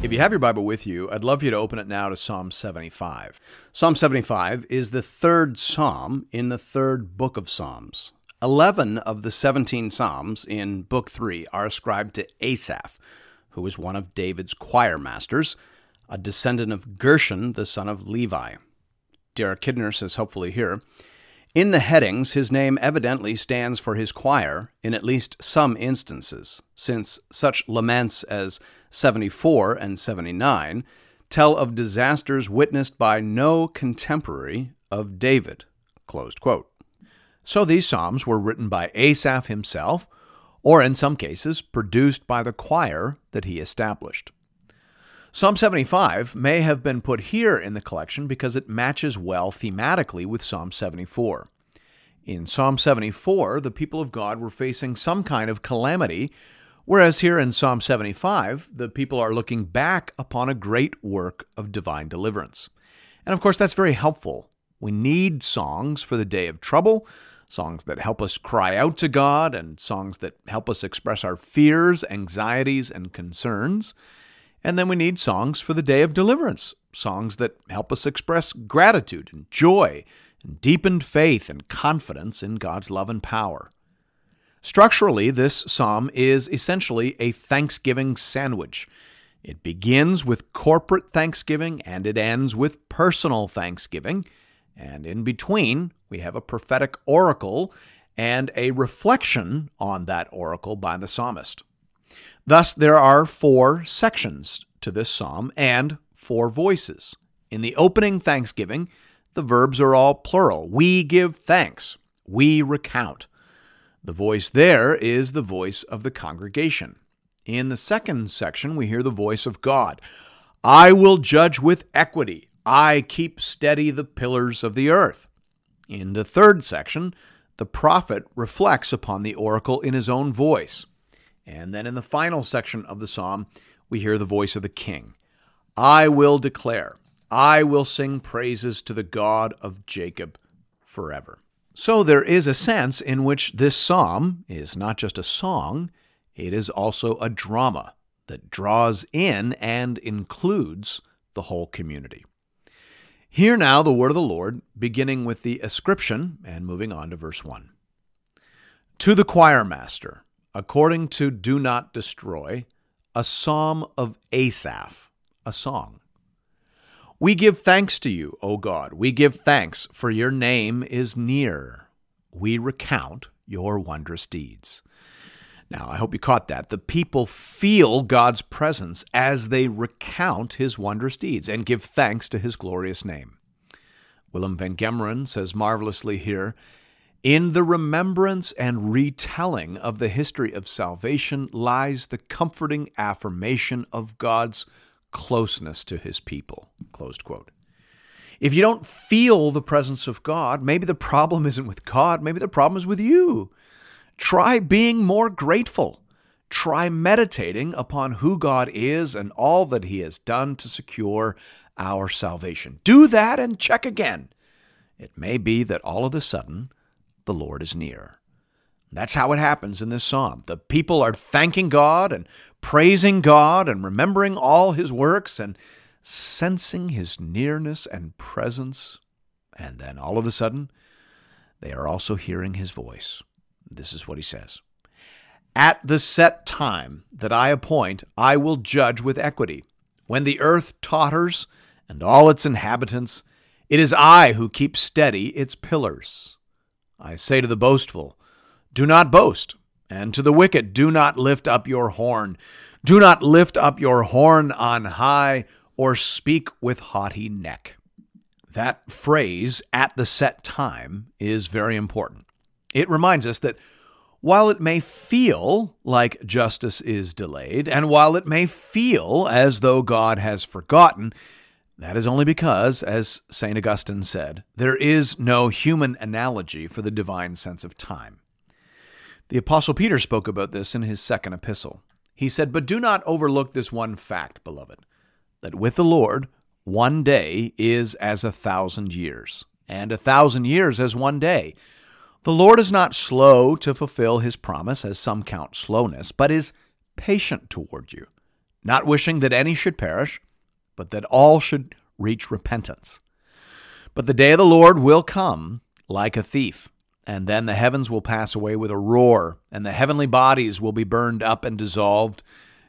If you have your Bible with you, I'd love you to open it now to Psalm 75. Psalm 75 is the third psalm in the third book of Psalms. 11 of the 17 psalms in Book 3 are ascribed to Asaph, who was one of David's choir masters, a descendant of Gershon, the son of Levi. Derek Kidner says helpfully here, in the headings, his name evidently stands for his choir in at least some instances, since such laments as 74 and 79 tell of disasters witnessed by no contemporary of David, closed quote. So these psalms were written by Asaph himself, or in some cases, produced by the choir that he established. Psalm 75 may have been put here in the collection because it matches well thematically with Psalm 74. In Psalm 74, the people of God were facing some kind of calamity, whereas here in Psalm 75, the people are looking back upon a great work of divine deliverance. And of course, that's very helpful. We need songs for the day of trouble, songs that help us cry out to God, and songs that help us express our fears, anxieties, and concerns. And then we need songs for the day of deliverance, songs that help us express gratitude and joy and deepened faith and confidence in God's love and power. Structurally, this psalm is essentially a thanksgiving sandwich. It begins with corporate thanksgiving, and it ends with personal thanksgiving. And in between, we have a prophetic oracle and a reflection on that oracle by the psalmist. Thus, there are four sections to this psalm and four voices. In the opening thanksgiving, the verbs are all plural. We give thanks. We recount. The voice there is the voice of the congregation. In the second section, we hear the voice of God. I will judge with equity. I keep steady the pillars of the earth. In the third section, the prophet reflects upon the oracle in his own voice. And then in the final section of the psalm, we hear the voice of the king. I will declare. I will sing praises to the God of Jacob forever. So there is a sense in which this psalm is not just a song, it is also a drama that draws in and includes the whole community. Hear now the word of the Lord, beginning with the ascription and moving on to verse 1. To the choir master, according to Do Not Destroy, a psalm of Asaph, a song. We give thanks to you, O God. We give thanks, for your name is near. We recount your wondrous deeds. Now, I hope you caught that. The people feel God's presence as they recount his wondrous deeds and give thanks to his glorious name. Willem van Gemeren says marvelously here, in the remembrance and retelling of the history of salvation lies the comforting affirmation of God's closeness to his people, closed quote. If you don't feel the presence of God, maybe the problem isn't with God, maybe the problem is with you. Try being more grateful. Try meditating upon who God is and all that he has done to secure our salvation. Do that and check again. It may be that all of a sudden, the Lord is near. That's how it happens in this psalm. The people are thanking God and praising God and remembering all his works and sensing his nearness and presence. And then all of a sudden, they are also hearing his voice. This is what he says. At the set time that I appoint, I will judge with equity. When the earth totters and all its inhabitants, it is I who keep steady its pillars. I say to the boastful, do not boast, and to the wicked, do not lift up your horn. Do not lift up your horn on high, or speak with haughty neck. That phrase, at the set time, is very important. It reminds us that while it may feel like justice is delayed, and while it may feel as though God has forgotten, That is only because, as St. Augustine said, there is no human analogy for the divine sense of time. The Apostle Peter spoke about this in his second epistle. He said, "But do not overlook this one fact, beloved, that with the Lord, one day is as 1,000 years, and 1,000 years as one day. The Lord is not slow to fulfill his promise, as some count slowness, but is patient toward you, not wishing that any should perish, but that all should reach repentance. But the day of the Lord will come like a thief, and then the heavens will pass away with a roar, and the heavenly bodies will be burned up and dissolved,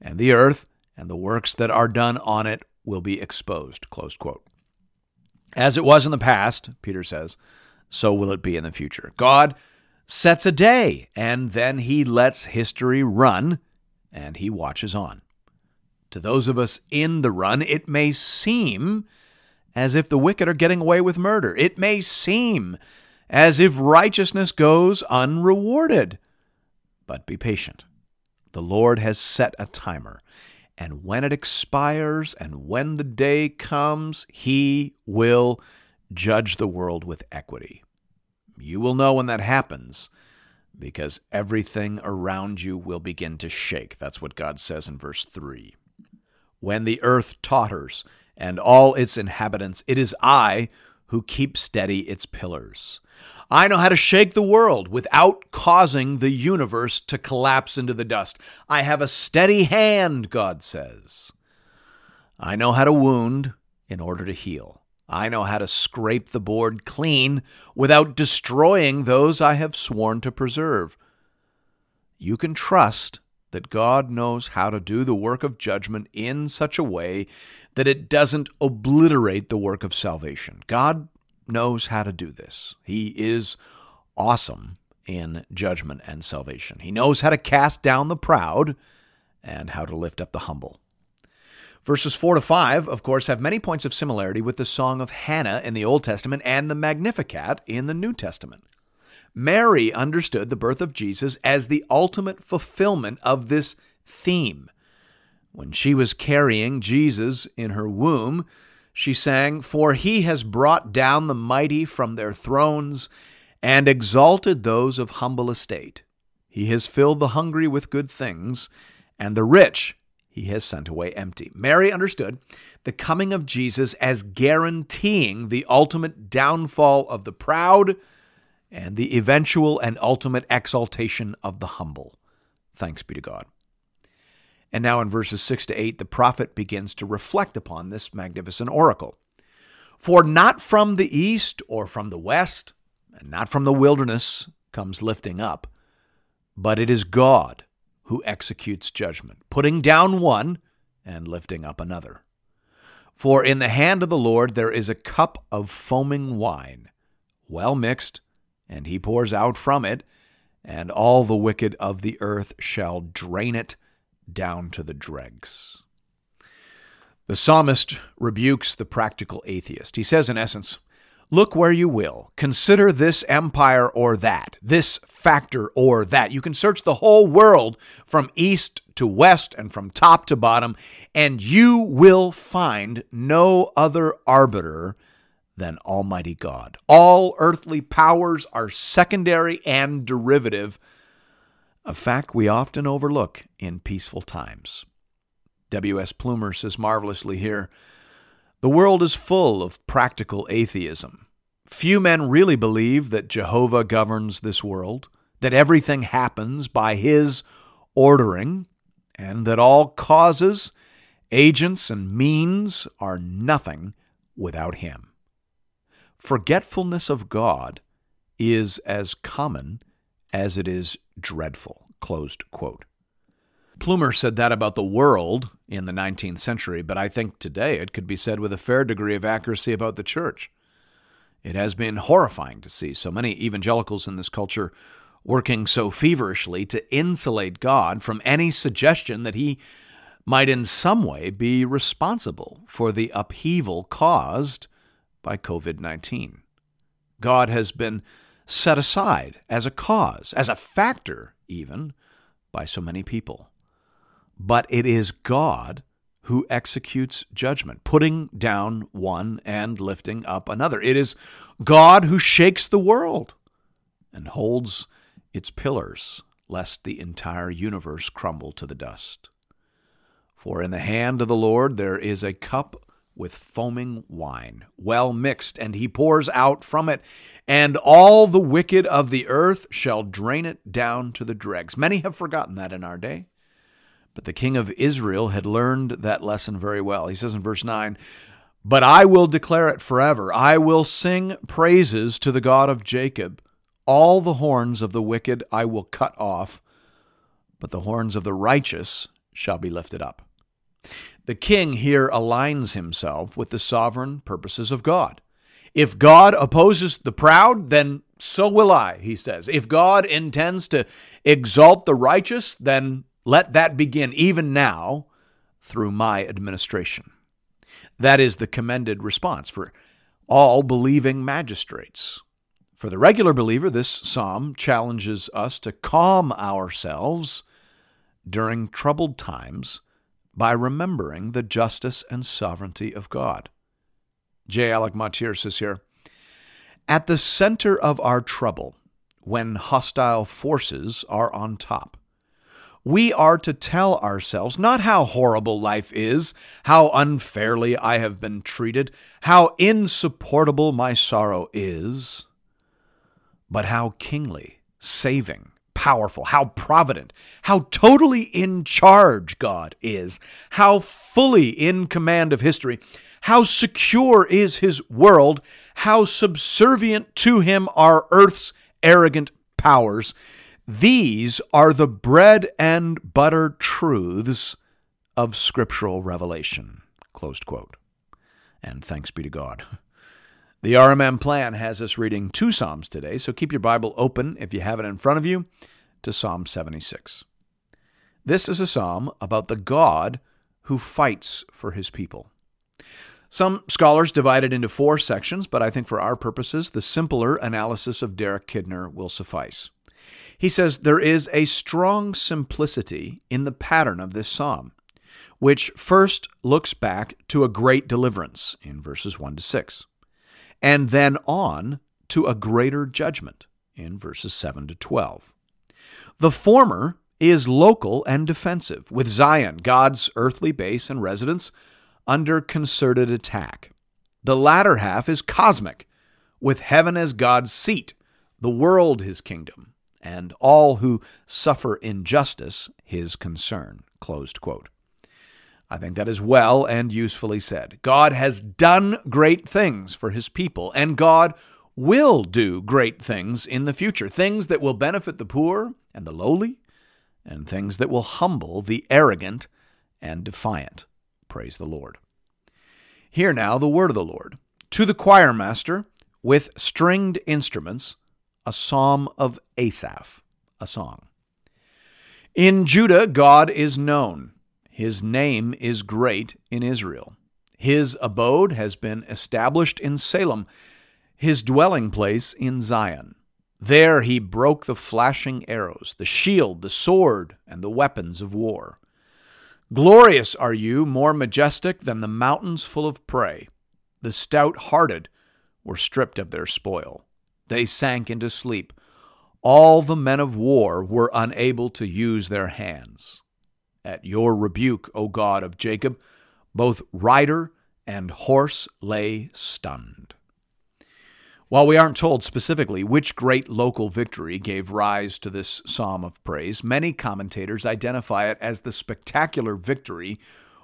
and the earth and the works that are done on it will be exposed." Close quote. As it was in the past, Peter says, so will it be in the future. God sets a day, and then he lets history run, and he watches on. To those of us in the run, it may seem as if the wicked are getting away with murder. It may seem as if righteousness goes unrewarded. But be patient. The Lord has set a timer, and when it expires and when the day comes, he will judge the world with equity. You will know when that happens, because everything around you will begin to shake. That's what God says in verse 3. "When the earth totters and all its inhabitants, it is I who keep steady its pillars. I know how to shake the world without causing the universe to collapse into the dust. I have a steady hand," God says. "I know how to wound in order to heal. I know how to scrape the board clean without destroying those I have sworn to preserve." You can trust that God knows how to do the work of judgment in such a way that it doesn't obliterate the work of salvation. God knows how to do this. He is awesome in judgment and salvation. He knows how to cast down the proud and how to lift up the humble. Verses 4 to 5, of course, have many points of similarity with the Song of Hannah in the Old Testament and the Magnificat in the New Testament. Mary understood the birth of Jesus as the ultimate fulfillment of this theme. When she was carrying Jesus in her womb, she sang, "For he has brought down the mighty from their thrones and exalted those of humble estate. He has filled the hungry with good things, and the rich he has sent away empty." Mary understood the coming of Jesus as guaranteeing the ultimate downfall of the proud and the eventual and ultimate exaltation of the humble. Thanks be to God. And now in verses 6 to 8, the prophet begins to reflect upon this magnificent oracle. "For not from the east or from the west, and not from the wilderness comes lifting up, but it is God who executes judgment, putting down one and lifting up another. For in the hand of the Lord there is a cup of foaming wine, well mixed, and he pours out from it, and all the wicked of the earth shall drain it down to the dregs." The psalmist rebukes the practical atheist. He says, in essence, look where you will. Consider this empire or that, this factor or that. You can search the whole world from east to west and from top to bottom, and you will find no other arbiter than Almighty God. All earthly powers are secondary and derivative, a fact we often overlook in peaceful times. W.S. Plumer says marvelously here, "The world is full of practical atheism. Few men really believe that Jehovah governs this world, that everything happens by his ordering, and that all causes, agents, and means are nothing without him. Forgetfulness of God is as common as it is dreadful," closed quote. Plumer said that about the world in the 19th century, but I think today it could be said with a fair degree of accuracy about the church. It has been horrifying to see so many evangelicals in this culture working so feverishly to insulate God from any suggestion that he might in some way be responsible for the upheaval caused by COVID-19. God has been set aside as a cause, as a factor even, by so many people. But it is God who executes judgment, putting down one and lifting up another. It is God who shakes the world and holds its pillars, lest the entire universe crumble to the dust. For in the hand of the Lord there is a cup with foaming wine, well mixed, and he pours out from it, and all the wicked of the earth shall drain it down to the dregs. Many have forgotten that in our day, but the king of Israel had learned that lesson very well. He says in verse 9, "But I will declare it forever. I will sing praises to the God of Jacob. All the horns of the wicked I will cut off, but the horns of the righteous shall be lifted up." The king here aligns himself with the sovereign purposes of God. If God opposes the proud, then so will I, he says. If God intends to exalt the righteous, then let that begin even now through my administration. That is the commended response for all believing magistrates. For the regular believer, this psalm challenges us to calm ourselves during troubled times by remembering the justice and sovereignty of God. J. Alec Motyer says here, "At the center of our trouble, when hostile forces are on top, we are to tell ourselves not how horrible life is, how unfairly I have been treated, how insupportable my sorrow is, but how kingly, saving, powerful, how provident, how totally in charge God is, how fully in command of history, how secure is his world, how subservient to him are earth's arrogant powers. These are the bread and butter truths of scriptural revelation." Closed quote. And thanks be to God. The RMM Plan has us reading two Psalms today, so keep your Bible open, if you have it in front of you, to Psalm 76. This is a psalm about the God who fights for his people. Some scholars divide it into four sections, but I think for our purposes, the simpler analysis of Derek Kidner will suffice. He says, "There is a strong simplicity in the pattern of this psalm, which first looks back to a great deliverance in verses 1 to 6. And then on to a greater judgment in verses 7 to 12. The former is local and defensive, with Zion, God's earthly base and residence, under concerted attack. The latter half is cosmic, with heaven as God's seat, the world his kingdom, and all who suffer injustice his concern." Closed quote. I think that is well and usefully said. God has done great things for his people, and God will do great things in the future, things that will benefit the poor and the lowly, and things that will humble the arrogant and defiant. Praise the Lord. Hear now the word of the Lord. To the choir master, with stringed instruments, a psalm of Asaph, a song. In Judah, God is known. His name is great in Israel. His abode has been established in Salem, his dwelling place in Zion. There he broke the flashing arrows, the shield, the sword, and the weapons of war. Glorious are you, more majestic than the mountains full of prey. The stout-hearted were stripped of their spoil. They sank into sleep. All the men of war were unable to use their hands. At your rebuke, O God of Jacob, both rider and horse lay stunned. While we aren't told specifically which great local victory gave rise to this psalm of praise, many commentators identify it as the spectacular victory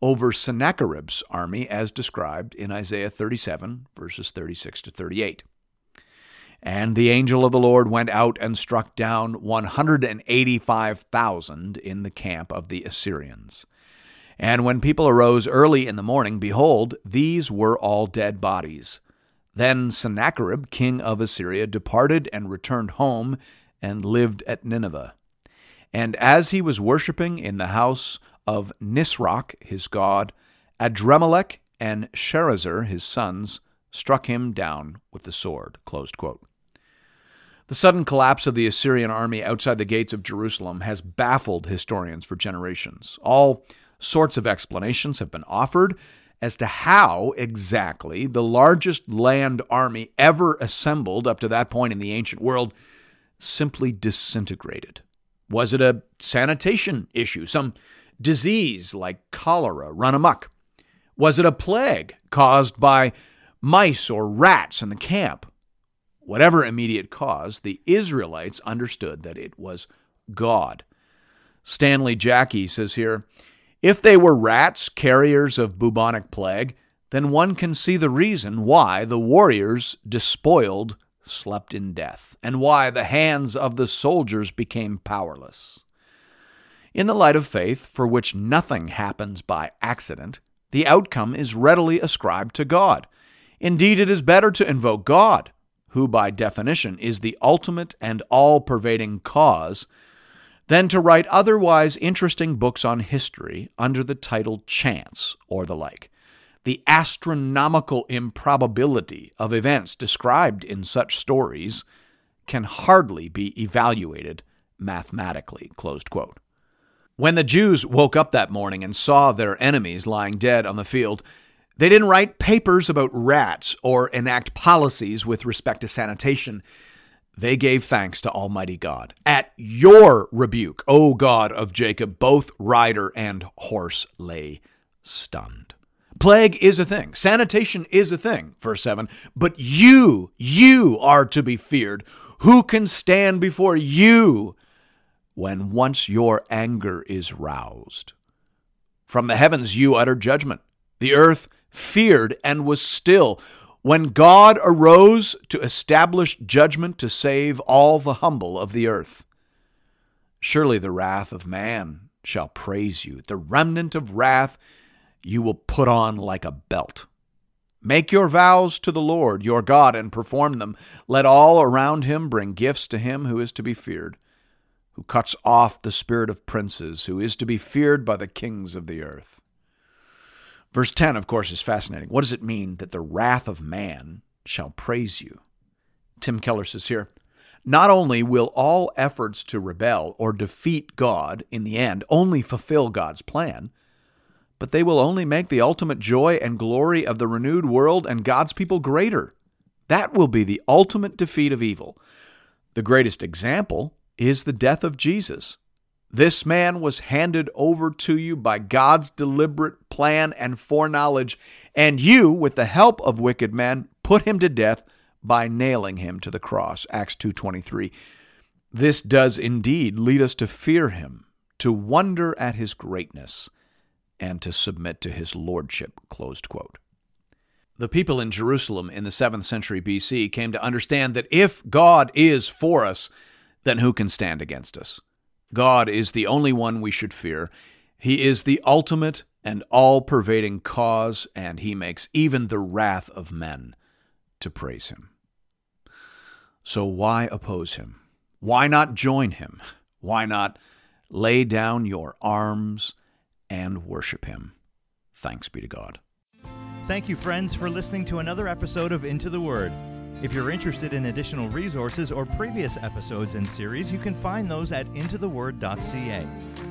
over Sennacherib's army as described in Isaiah 37, verses 36 to 38. "And the angel of the Lord went out and struck down 185,000 in the camp of the Assyrians. And when people arose early in the morning, behold, these were all dead bodies. Then Sennacherib, king of Assyria, departed and returned home and lived at Nineveh. And as he was worshiping in the house of Nisroch, his god, Adrammelech and Sharezer, his sons, struck him down with the sword." Closed quote. The sudden collapse of the Assyrian army outside the gates of Jerusalem has baffled historians for generations. All sorts of explanations have been offered as to how exactly the largest land army ever assembled up to that point in the ancient world simply disintegrated. Was it a sanitation issue, some disease like cholera run amok? Was it a plague caused by mice or rats in the camp? Whatever immediate cause, the Israelites understood that it was God. Stanley Jackie says here, "If they were rats, carriers of bubonic plague, then one can see the reason why the warriors, despoiled, slept in death, and why the hands of the soldiers became powerless." In the light of faith, for which nothing happens by accident, the outcome is readily ascribed to God. Indeed, it is better to invoke God, who by definition is the ultimate and all-pervading cause, than to write otherwise interesting books on history under the title Chance or the like. The astronomical improbability of events described in such stories can hardly be evaluated mathematically, closed quote. When the Jews woke up that morning and saw their enemies lying dead on the field, they didn't write papers about rats or enact policies with respect to sanitation. They gave thanks to Almighty God. "At your rebuke, O God of Jacob, both rider and horse lay stunned." Plague is a thing. Sanitation is a thing, verse 7. "But you are to be feared. Who can stand before you when once your anger is roused? From the heavens you utter judgment. The earth feared and was still. When God arose to establish judgment to save all the humble of the earth. Surely the wrath of man shall praise you. The remnant of wrath you will put on like a belt. Make your vows to the Lord your God and perform them. Let all around him bring gifts to him who is to be feared, who cuts off the spirit of princes, who is to be feared by the kings of the earth." Verse 10, of course, is fascinating. What does it mean that the wrath of man shall praise you? Tim Keller says here, "Not only will all efforts to rebel or defeat God in the end only fulfill God's plan, but they will only make the ultimate joy and glory of the renewed world and God's people greater. That will be the ultimate defeat of evil. The greatest example is the death of Jesus. This man was handed over to you by God's deliberate plan and foreknowledge, and you, with the help of wicked men, put him to death by nailing him to the cross." Acts 2:23. "This does indeed lead us to fear him, to wonder at his greatness, and to submit to his lordship," closed quote. The people in Jerusalem in the 7th century BC came to understand that if God is for us, then who can stand against us? God is the only one we should fear. He is the ultimate and all-pervading cause, and he makes even the wrath of men to praise him. So why oppose him? Why not join him? Why not lay down your arms and worship him? Thanks be to God. Thank you, friends, for listening to another episode of Into the Word. If you're interested in additional resources or previous episodes and series, you can find those at intotheword.ca.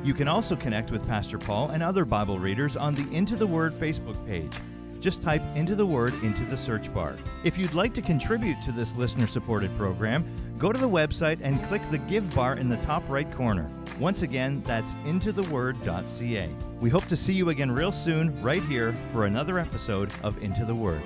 You can also connect with Pastor Paul and other Bible readers on the Into the Word Facebook page. Just type Into the Word into the search bar. If you'd like to contribute to this listener-supported program, go to the website and click the Give bar in the top right corner. Once again, that's intotheword.ca. We hope to see you again real soon right here for another episode of Into the Word.